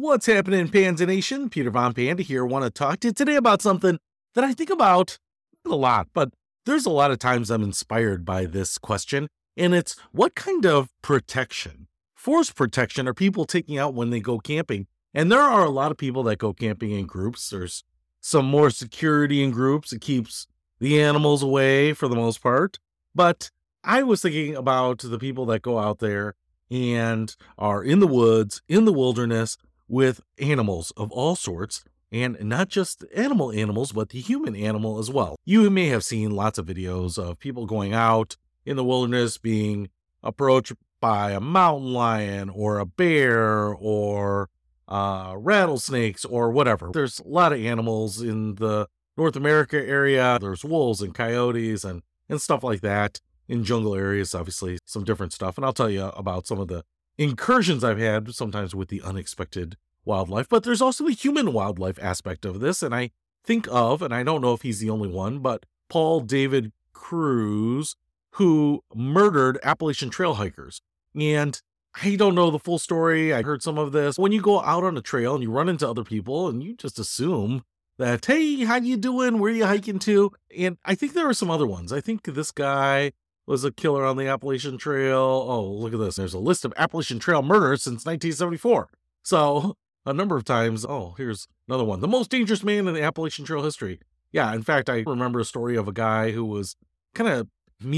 What's happening, Pansy Nation? Peter Von Panda here. Want to talk to you today about something that I think about a lot, but there's a lot of times I'm inspired by this question, and it's what kind of protection, force protection, are people taking out when they go camping? And there are a lot of people that go camping in groups. There's some more security in groups. It keeps the animals away for the most part. But I was thinking about the people that go out there and are in the woods, in the wilderness, with animals of all sorts, and not just animals, but the human animal as well. You may have seen lots of videos of people going out in the wilderness being approached by a mountain lion or a bear or rattlesnakes or whatever. There's a lot of animals in the North America area. There's wolves and coyotes and stuff like that. In jungle areas, obviously, some different stuff. And I'll tell you about some of the incursions I've had, sometimes with the unexpected wildlife, but there's also the human wildlife aspect of this. And I think of, and I don't know if he's the only one, but Paul David Cruz, who murdered Appalachian Trail hikers. And I don't know the full story. I heard some of this. When you go out on a trail and you run into other people and you just assume that, hey, how you doing? Where are you hiking to? And I think there are some other ones. I think this guy was a killer on the Appalachian Trail. Oh, look at this. There's a list of Appalachian Trail murders since 1974. So a number of times. Oh, here's another one. The most dangerous man in the Appalachian Trail history. Yeah, in fact, I remember a story of a guy who was kind of not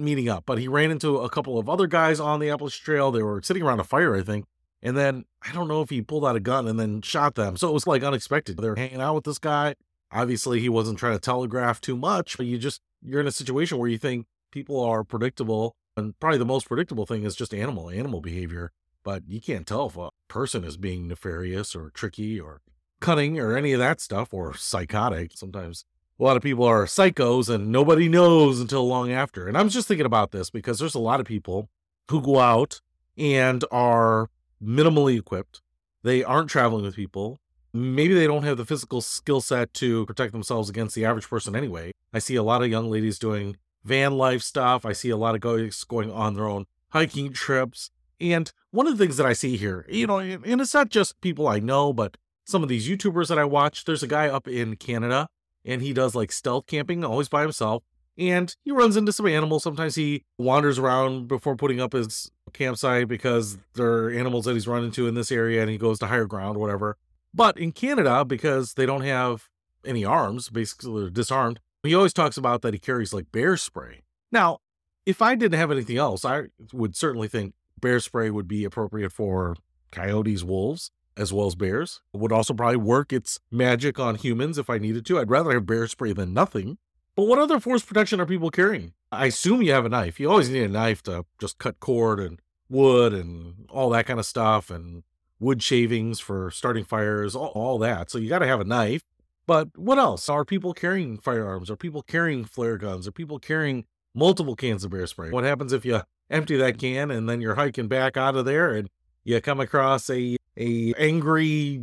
meeting up, but he ran into a couple of other guys on the Appalachian Trail. They were sitting around a fire, I think. And then I don't know if he pulled out a gun and then shot them. So it was like unexpected. They're hanging out with this guy. Obviously, he wasn't trying to telegraph too much, but you're in a situation where you think people are predictable, and probably the most predictable thing is just animal behavior, but you can't tell if a person is being nefarious or tricky or cunning or any of that stuff, or psychotic. Sometimes a lot of people are psychos and nobody knows until long after. And I'm just thinking about this because there's a lot of people who go out and are minimally equipped. They aren't traveling with people. Maybe they don't have the physical skill set to protect themselves against the average person anyway. I see a lot of young ladies doing van life stuff. I see a lot of guys going on their own hiking trips. And one of the things that I see here, and it's not just people I know, but some of these YouTubers that I watch. There's a guy up in Canada and he does like stealth camping, always by himself. And he runs into some animals. Sometimes he wanders around before putting up his campsite because there are animals that he's run into in this area, and he goes to higher ground, whatever. But in Canada, because they don't have any arms, basically they're disarmed, he always talks about that he carries like bear spray. Now, if I didn't have anything else, I would certainly think bear spray would be appropriate for coyotes, wolves, as well as bears. It would also probably work its magic on humans if I needed to. I'd rather have bear spray than nothing. But what other force protection are people carrying? I assume you have a knife. You always need a knife to just cut cord and wood and all that kind of stuff, and wood shavings for starting fires, all that. So you got to have a knife. But what else? Are people carrying firearms? Are people carrying flare guns? Are people carrying multiple cans of bear spray? What happens if you empty that can and then you're hiking back out of there and you come across a angry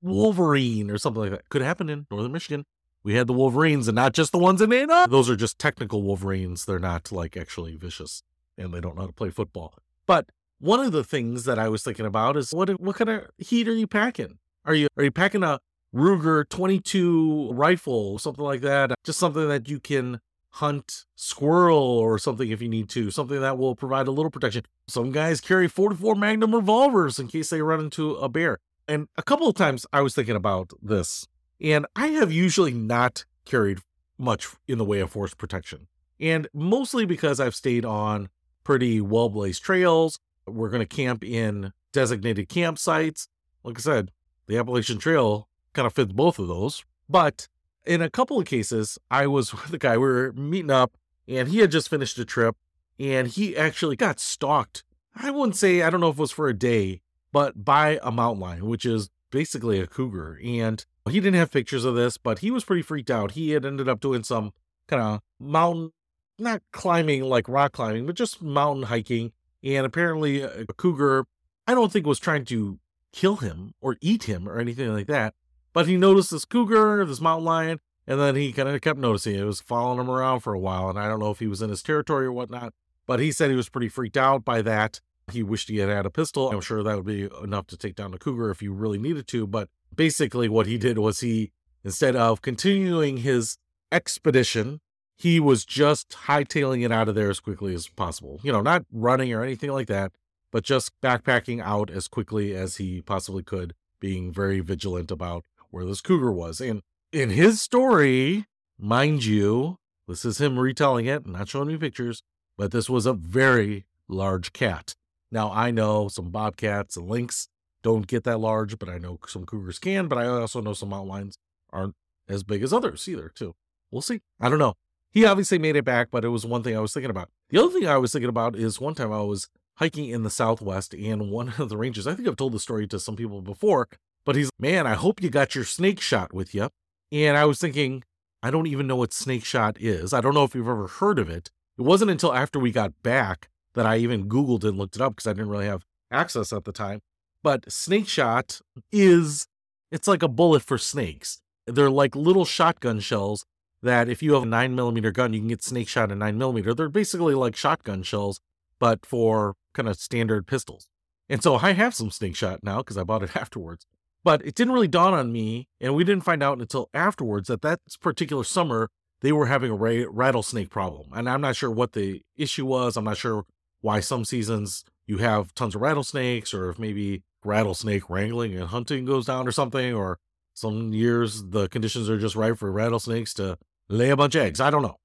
wolverine or something like that? Could happen in northern Michigan. We had the wolverines, and not just the ones in Anna. Those are just technical wolverines. They're not like actually vicious, and they don't know how to play football. But one of the things that I was thinking about is what kind of heat are you packing? Are you packing a Ruger 22 rifle, something like that, just something that you can hunt squirrel or something if you need to, something that will provide a little protection. Some guys carry 44 Magnum revolvers in case they run into a bear. And a couple of times I was thinking about this, and I have usually not carried much in the way of force protection, and mostly because I've stayed on pretty well-blazed trails. We're going to camp in designated campsites. Like I said, the Appalachian Trail kind of fits both of those. But in a couple of cases, I was with a guy, we were meeting up, and he had just finished a trip, and he actually got stalked. I wouldn't say, I don't know if it was for a day, but by a mountain lion, which is basically a cougar. And he didn't have pictures of this, but he was pretty freaked out. He had ended up doing some kind of mountain, not climbing like rock climbing, but just mountain hiking. And apparently a cougar, I don't think was trying to kill him or eat him or anything like that. But he noticed this cougar, this mountain lion, and then he kind of kept noticing it. It was following him around for a while, and I don't know if he was in his territory or whatnot, but he said he was pretty freaked out by that. he wished he had had a pistol. I'm sure that would be enough to take down the cougar if you really needed to. But basically what he did was he, instead of continuing his expedition, he was just hightailing it out of there as quickly as possible. You know, not running or anything like that, but just backpacking out as quickly as he possibly could, being very vigilant about where this cougar was. And in his story, mind you, this is him retelling it, not showing me pictures, but this was a very large cat. Now, I know some bobcats and lynx don't get that large, but I know some cougars can, but I also know some outlines aren't as big as others either, too. We'll see. I don't know. He obviously made it back, but it was one thing I was thinking about. The other thing I was thinking about is one time I was hiking in the Southwest, and one of the rangers, I think I've told the story to some people before, but he's, man, I hope you got your snake shot with you. And I was thinking, I don't even know what snake shot is. I don't know if you've ever heard of it. It wasn't until after we got back that I even Googled and looked it up because I didn't really have access at the time. But snake shot is, it's like a bullet for snakes. They're like little shotgun shells that if you have a 9mm gun, you can get snake shot in 9mm. They're basically like shotgun shells, but for kind of standard pistols. And so I have some snake shot now because I bought it afterwards. But it didn't really dawn on me, and we didn't find out until afterwards that particular summer, they were having a rattlesnake problem. And I'm not sure what the issue was. I'm not sure why some seasons you have tons of rattlesnakes, or if maybe rattlesnake wrangling and hunting goes down or something, or some years the conditions are just right for rattlesnakes to lay a bunch of eggs. I don't know.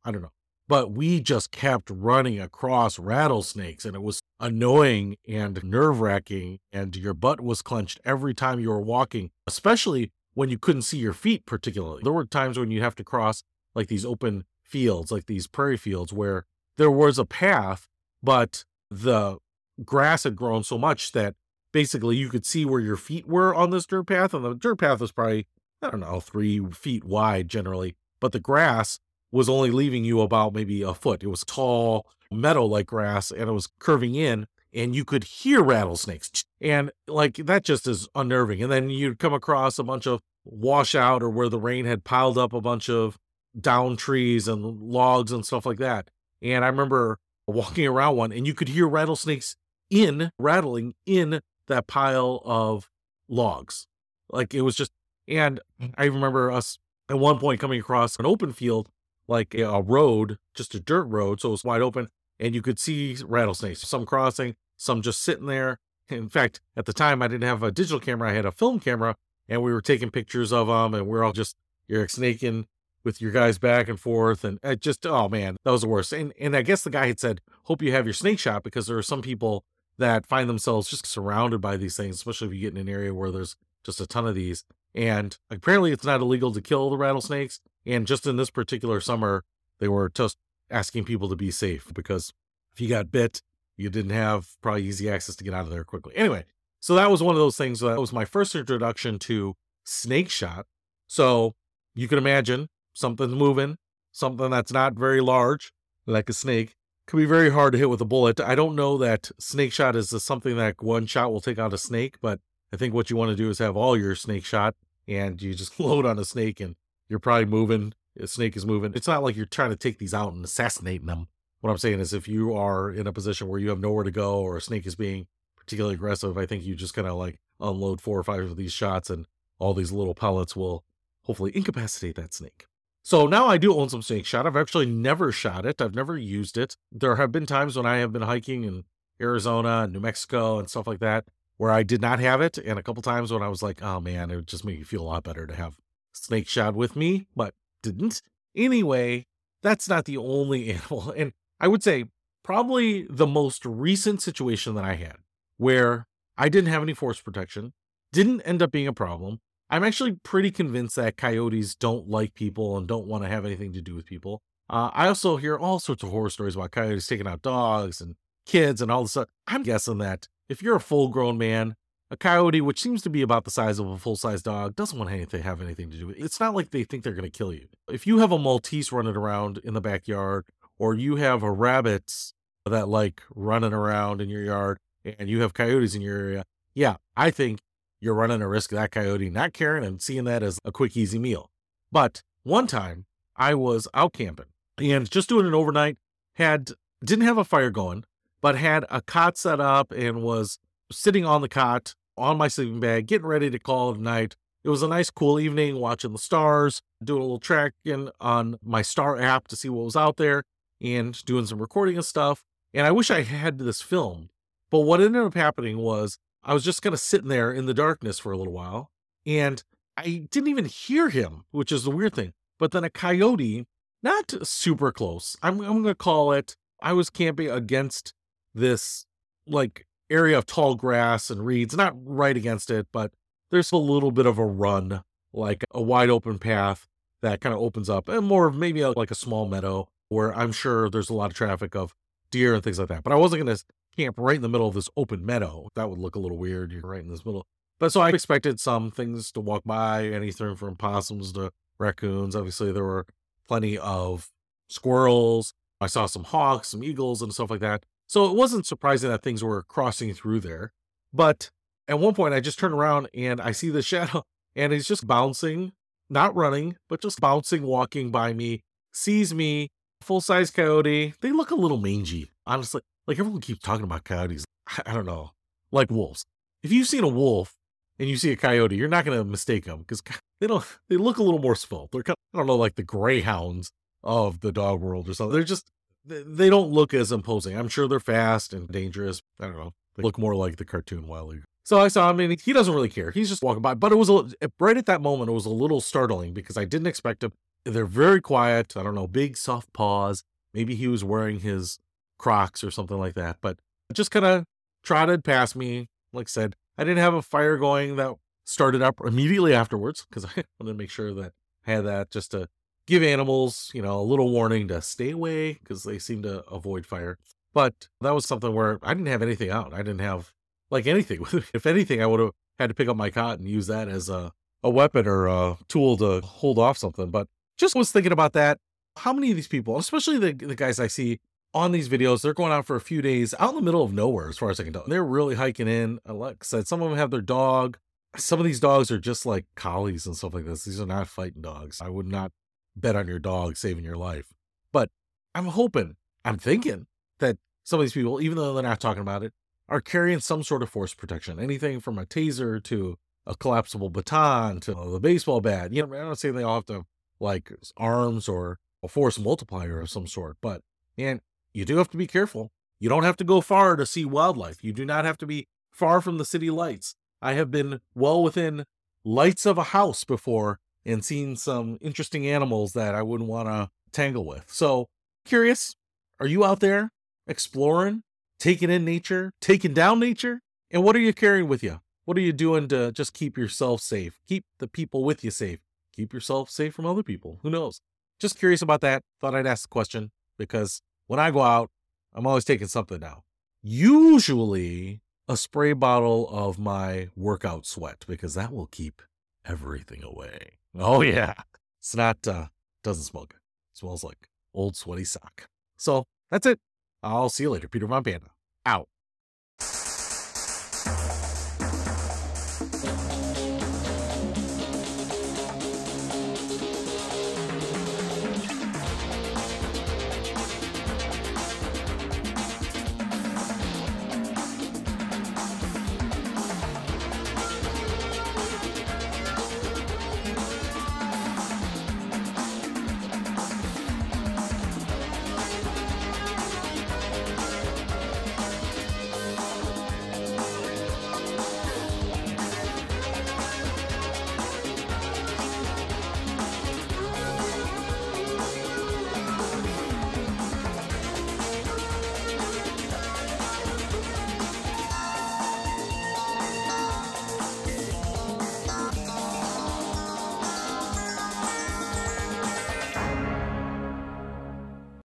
But we just kept running across rattlesnakes, and it was annoying and nerve-wracking, and your butt was clenched every time you were walking, especially when you couldn't see your feet particularly. There were times when you have to cross like these open fields, like these prairie fields, where there was a path, but the grass had grown so much that basically you could see where your feet were on this dirt path, and the dirt path was probably, 3 feet wide generally, but the grass was only leaving you about maybe a foot. It was tall, meadow-like grass, and it was curving in, and you could hear rattlesnakes. And like that just is unnerving. And then you'd come across a bunch of washout or where the rain had piled up a bunch of down trees and logs and stuff like that. And I remember walking around one, and you could hear rattlesnakes rattling in that pile of logs. Like it was just, and I remember us at one point coming across an open field, like a road, just a dirt road, so it was wide open, and you could see rattlesnakes, some crossing, some just sitting there. In fact, at the time, I didn't have a digital camera, I had a film camera, and we were taking pictures of them, and we're all just, you're snaking with your guys back and forth, and it just, oh man, that was the worst. And I guess the guy had said, hope you have your snake shot, because there are some people that find themselves just surrounded by these things, especially if you get in an area where there's just a ton of these. And apparently it's not illegal to kill the rattlesnakes. And just in this particular summer, they were just asking people to be safe because if you got bit, you didn't have probably easy access to get out of there quickly. Anyway, so that was one of those things. That was my first introduction to snake shot. So you can imagine something's moving, something that's not very large, like a snake, could be very hard to hit with a bullet. I don't know that snake shot is something that one shot will take out a snake, but I think what you want to do is have all your snake shot and you just load on a snake and you're probably moving. A snake is moving. It's not like you're trying to take these out and assassinate them. What I'm saying is if you are in a position where you have nowhere to go or a snake is being particularly aggressive, I think you just kind of like unload 4 or 5 of these shots and all these little pellets will hopefully incapacitate that snake. So now I do own some snake shot. I've actually never shot it. I've never used it. There have been times when I have been hiking in Arizona and New Mexico and stuff like that where I did not have it. And a couple times when I was like, oh man, it would just make me feel a lot better to have snake shot with me, but didn't. Anyway, that's not the only animal. And I would say probably the most recent situation that I had where I didn't have any force protection, didn't end up being a problem. I'm actually pretty convinced that coyotes don't like people and don't want to have anything to do with people. I also hear all sorts of horror stories about coyotes taking out dogs and kids and all this stuff. I'm guessing that if you're a full-grown man, a coyote, which seems to be about the size of a full-size dog, doesn't want anything to have anything to do with it. It's not like they think they're going to kill you. If you have a Maltese running around in the backyard, or you have a rabbit that like running around in your yard, and you have coyotes in your area, yeah, I think you're running a risk of that coyote not caring and seeing that as a quick, easy meal. But one time, I was out camping and just doing an overnight, didn't have a fire going, but had a cot set up and was sitting on the cot on my sleeping bag, getting ready to call it a night. It was a nice, cool evening, watching the stars, doing a little tracking on my star app to see what was out there, and doing some recording and stuff. And I wish I had this filmed, but what ended up happening was I was just kind of sitting there in the darkness for a little while, and I didn't even hear him, which is the weird thing. But then a coyote, not super close, I'm going to call it, I was camping against this like area of tall grass and reeds, not right against it, but there's a little bit of a run, like a wide open path that kind of opens up, and more of maybe like a small meadow where I'm sure there's a lot of traffic of deer and things like that. But I wasn't going to camp right in the middle of this open meadow. That would look a little weird. You're right in this middle. But so I expected some things to walk by, anything from possums to raccoons. Obviously, there were plenty of squirrels. I saw some hawks, some eagles, and stuff like that. So it wasn't surprising that things were crossing through there. But at one point, I just turned around and I see the shadow, and he's just bouncing, not running, but just bouncing, walking by me, sees me, full-size coyote. They look a little mangy, honestly. Like, everyone keeps talking about coyotes. I don't know, like wolves. If you've seen a wolf and you see a coyote, you're not going to mistake them because they look a little more svelte. They're kind of, I don't know, like the greyhounds of the dog world or something. They're just, they don't look as imposing. I'm sure they're fast and dangerous. I don't know. They look more like the cartoon Wile E. So I saw him, and he doesn't really care. He's just walking by. But it was right at that moment, it was a little startling because I didn't expect him. They're very quiet. I don't know, big soft paws. Maybe he was wearing his Crocs or something like that, but just kind of trotted past me. Like I said, I didn't have a fire going that started up immediately afterwards because I wanted to make sure that I had that just to give animals, you know, a little warning to stay away because they seem to avoid fire. But that was something where I didn't have anything out. I didn't have like anything with me. If anything, I would have had to pick up my cot and use that as a weapon or a tool to hold off something. But just was thinking about that. How many of these people, especially the guys I see on these videos, they're going out for a few days out in the middle of nowhere, as far as I can tell. They're really hiking in. Like I said, some of them have their dog. Some of these dogs are just like collies and stuff like this. These are not fighting dogs. I would not bet on your dog saving your life. But I'm hoping, I'm thinking that some of these people, even though they're not talking about it, are carrying some sort of force protection. Anything from a taser to a collapsible baton to the baseball bat. You know, I'm not saying they all have to have like arms or a force multiplier of some sort, but man, you do have to be careful. You don't have to go far to see wildlife. You do not have to be far from the city lights. I have been well within lights of a house before and seen some interesting animals that I wouldn't want to tangle with. So, curious, are you out there exploring, taking in nature, taking down nature? And what are you carrying with you? What are you doing to just keep yourself safe? Keep the people with you safe. Keep yourself safe from other people. Who knows? Just curious about that. Thought I'd ask the question because when I go out, I'm always taking something now. Usually a spray bottle of my workout sweat because that will keep everything away. Oh yeah. It's not, doesn't smell good. It smells like old sweaty sock. So that's it. I'll see you later. Peter Von Panda out.